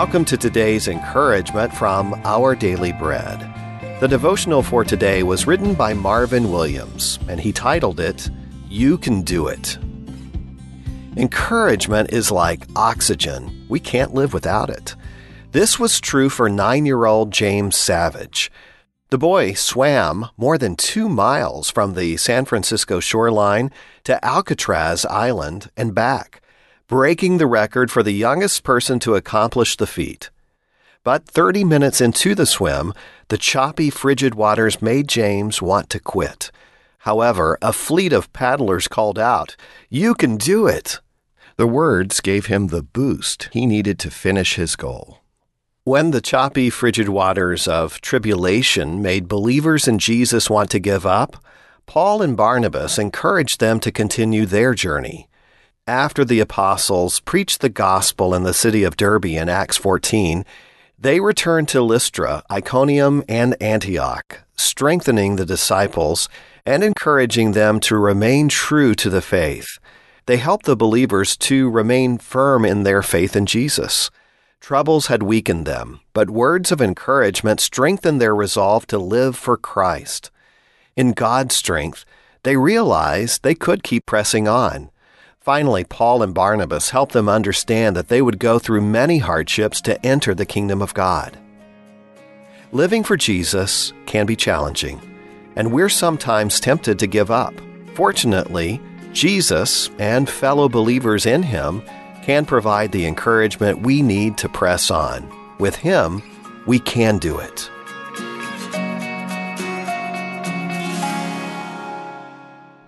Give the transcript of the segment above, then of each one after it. Welcome to today's encouragement from Our Daily Bread. The devotional for today was written by Marvin Williams, and he titled it, You Can Do It. Encouragement is like oxygen. We can't live without it. This was true for 9-year-old James Savage. The boy swam more than 2 miles from the San Francisco shoreline to Alcatraz Island and back, breaking the record for the youngest person to accomplish the feat. But 30 minutes into the swim, the choppy, frigid waters made James want to quit. However, a fleet of paddlers called out, "You can do it!" The words gave him the boost he needed to finish his goal. When the choppy, frigid waters of tribulation made believers in Jesus want to give up, Paul and Barnabas encouraged them to continue their journey. After the apostles preached the gospel in the city of Derbe in Acts 14, they returned to Lystra, Iconium, and Antioch, strengthening the disciples and encouraging them to remain true to the faith. They helped the believers to remain firm in their faith in Jesus. Troubles had weakened them, but words of encouragement strengthened their resolve to live for Christ. In God's strength, they realized they could keep pressing on. Finally, Paul and Barnabas helped them understand that they would go through many hardships to enter the kingdom of God. Living for Jesus can be challenging, and we're sometimes tempted to give up. Fortunately, Jesus and fellow believers in Him can provide the encouragement we need to press on. With Him, we can do it.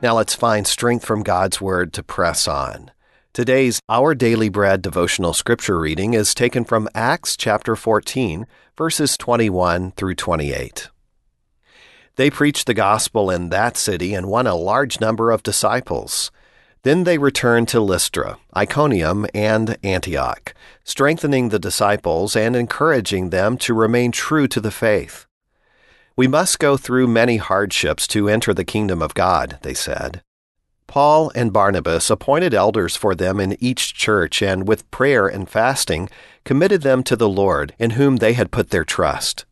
Now let's find strength from God's Word to press on. Today's Our Daily Bread devotional scripture reading is taken from Acts chapter 14, verses 21 through 28. They preached the gospel in that city and won a large number of disciples. Then they returned to Lystra, Iconium, and Antioch, strengthening the disciples and encouraging them to remain true to the faith. We must go through many hardships to enter the kingdom of God, they said. Paul and Barnabas appointed elders for them in each church and, with prayer and fasting, committed them to the Lord in whom they had put their trust.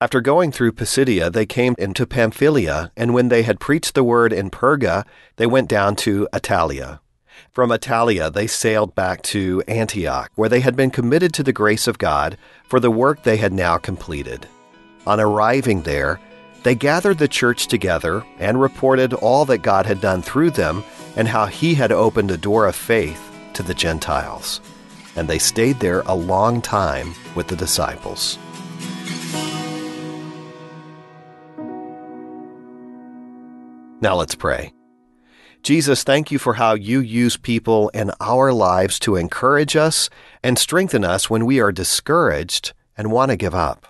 After going through Pisidia, they came into Pamphylia, and when they had preached the word in Perga, they went down to Attalia. From Attalia, they sailed back to Antioch, where they had been committed to the grace of God for the work they had now completed. On arriving there, they gathered the church together and reported all that God had done through them and how He had opened a door of faith to the Gentiles. And they stayed there a long time with the disciples. Now let's pray. Jesus, thank You for how You use people in our lives to encourage us and strengthen us when we are discouraged and want to give up.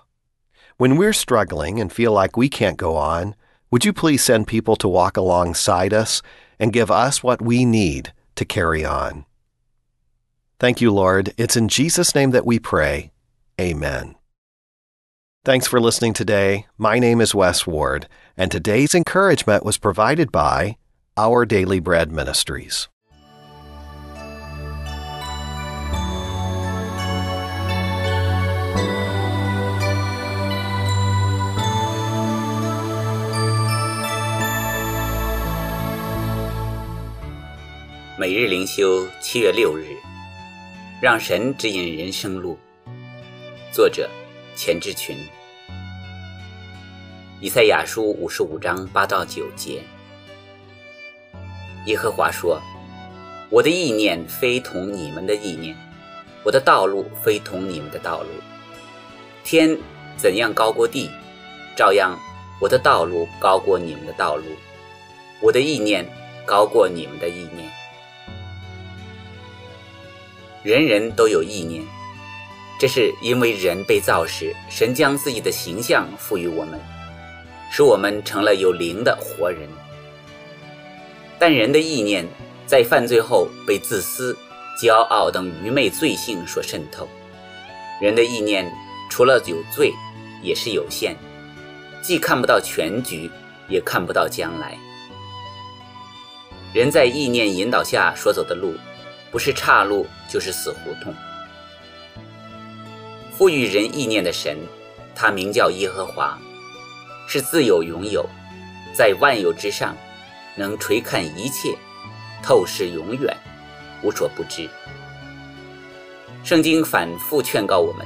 When we're struggling and feel like we can't go on, would You please send people to walk alongside us and give us what we need to carry on? Thank You, Lord. It's in Jesus' name that we pray. Amen. Thanks for listening today. My name is Wes Ward, and today's encouragement was provided by Our Daily Bread Ministries.每日灵修7月6日，让神指引人生路。作者钱志群。以赛亚书55章8到9节。耶和华说：我的意念非同你们的意念，我的道路非同你们的道路。天怎样高过地，照样我的道路高过你们的道路，我的意念高过你们的意念。人人都有意念，这是因为人被造时，神将自己的形象赋予我们，使我们成了有灵的活人。但人的意念在犯罪后被自私、骄傲等愚昧罪性所渗透。人的意念除了有罪，也是有限，既看不到全局，也看不到将来。人在意念引导下所走的路，不是岔路就是死胡同。赋予人意念的神，他名叫耶和华，是自有永有，在万有之上，能垂看一切，透视永远，无所不知。圣经反复劝告我们，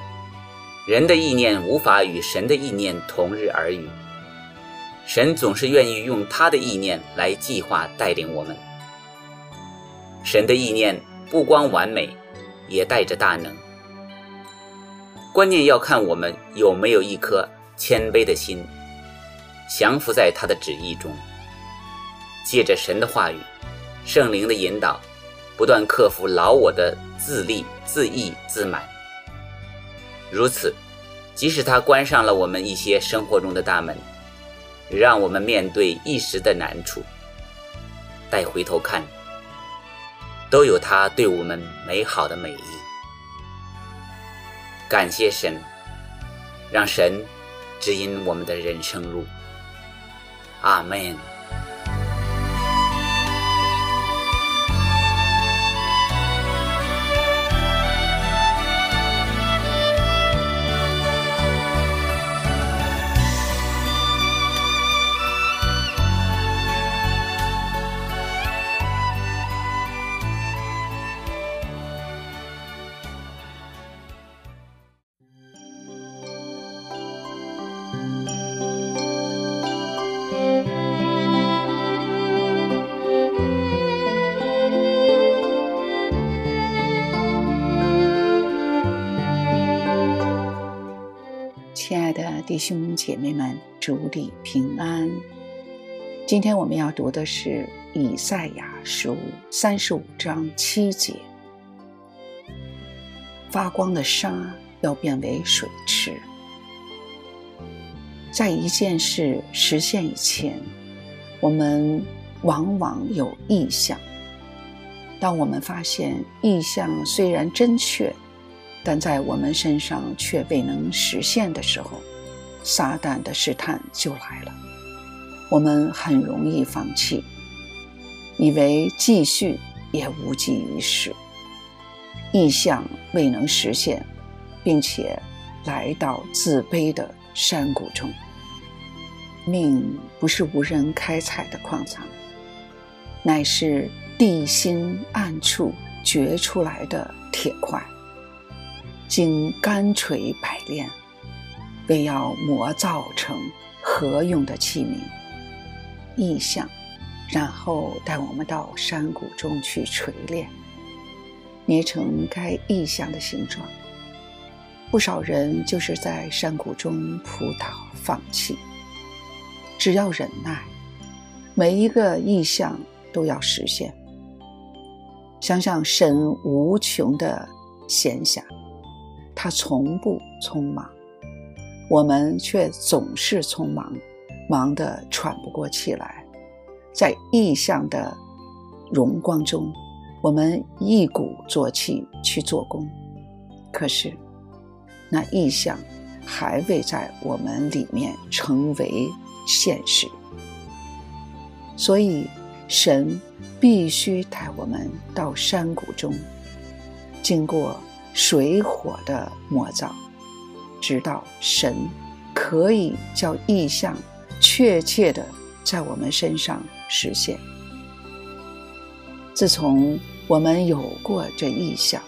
人的意念无法与神的意念同日而语，神总是愿意用他的意念来计划带领我们。神的意念不光完美，也带着大能。关键要看我们有没有一颗谦卑的心，降服在他的旨意中，借着神的话语、圣灵的引导，不断克服老我的自立、自义、自满。如此，即使他关上了我们一些生活中的大门，让我们面对一时的难处，待回头看，都有他对我们美好的美意。感谢神，让神指引我们的人生路。阿们。弟兄姐妹们，主里平安。今天我们要读的是以赛亚书35章7节，发光的沙要变为水池。在一件事实现以前，我们往往有意向，当我们发现意向虽然真确，但在我们身上却未能实现的时候，撒旦的试探就来了，我们很容易放弃，以为继续也无济于事，意向未能实现，并且来到自卑的山谷中。命不是无人开采的矿藏，乃是地心暗处掘出来的铁块，经干锤百炼，为要磨造成合用的器皿。意象然后带我们到山谷中去锤炼，捏成该意象的形状。不少人就是在山谷中扑倒放弃，只要忍耐，每一个意象都要实现。想想神无穷的闲暇，他从不匆忙，我们却总是匆忙，忙得喘不过气来。在意象的荣光中，我们一鼓作气去做工，可是那意象还未在我们里面成为现实。所以神必须带我们到山谷中，经过水火的磨造，直到神可以叫意象确切地在我们身上实现。自从我们有过这意象，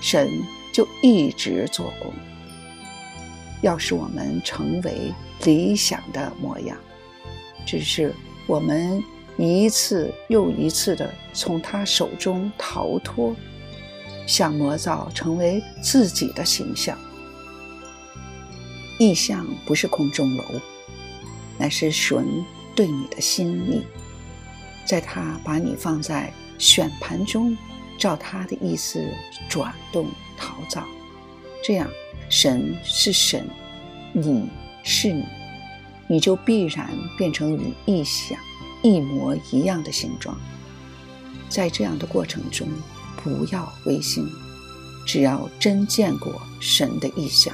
神就一直做工，要使我们成为理想的模样。只是我们一次又一次地从他手中逃脱，想磨造成为自己的形象。意象不是空中楼，乃是神对你的心意，在他把你放在选盘中，照他的意思转动陶造。这样，神是神，你是你，你就必然变成与意象一模一样的形状。在这样的过程中，不要灰心，只要真见过神的意象，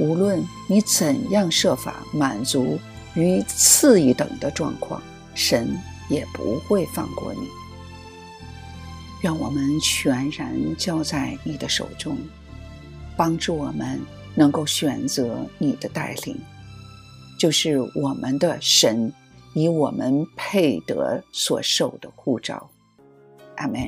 无论你怎样设法满足于次一等的状况，神也不会放过你。愿我们全然交在你的手中，帮助我们能够选择你的带领，就是我们的神以我们配得所受的呼召。阿们。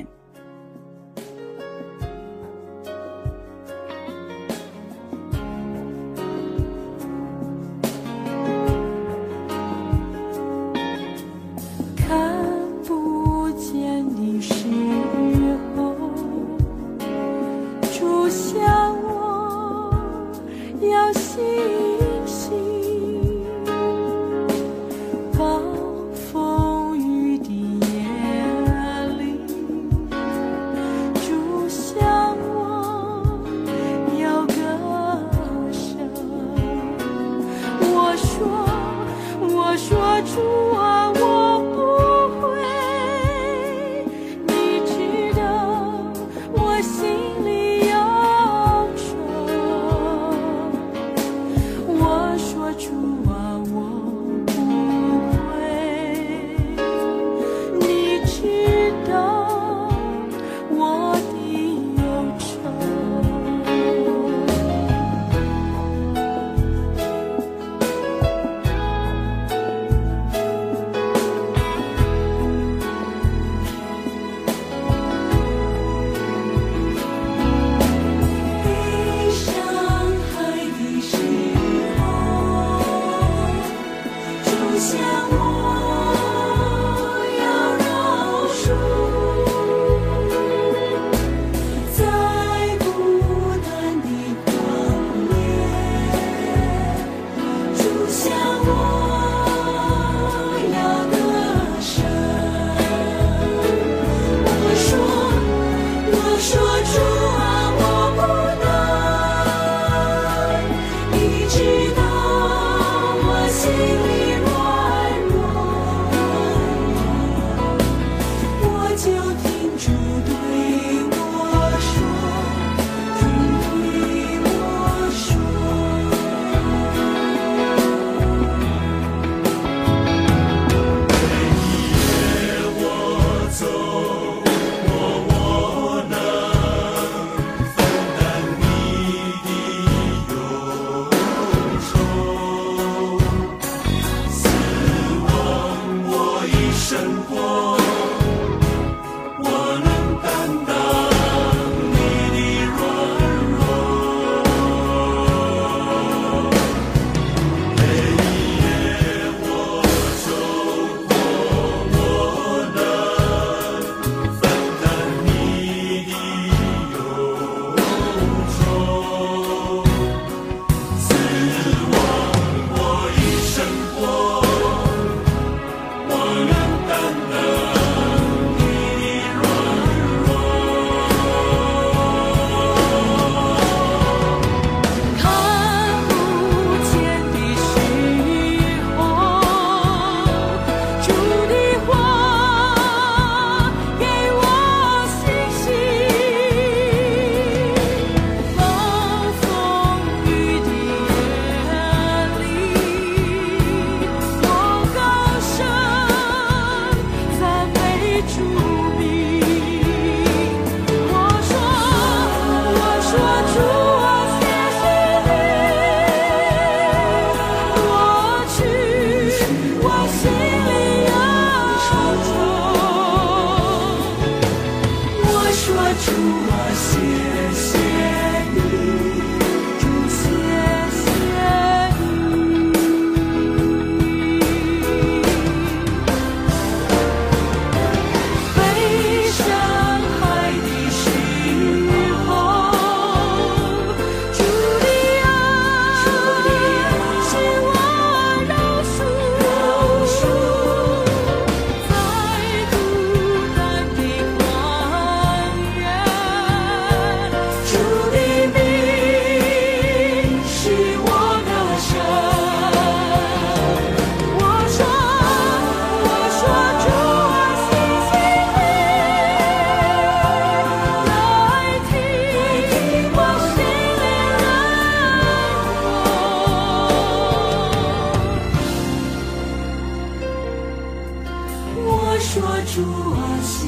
主啊，谢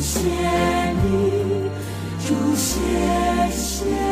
谢你，主，谢谢。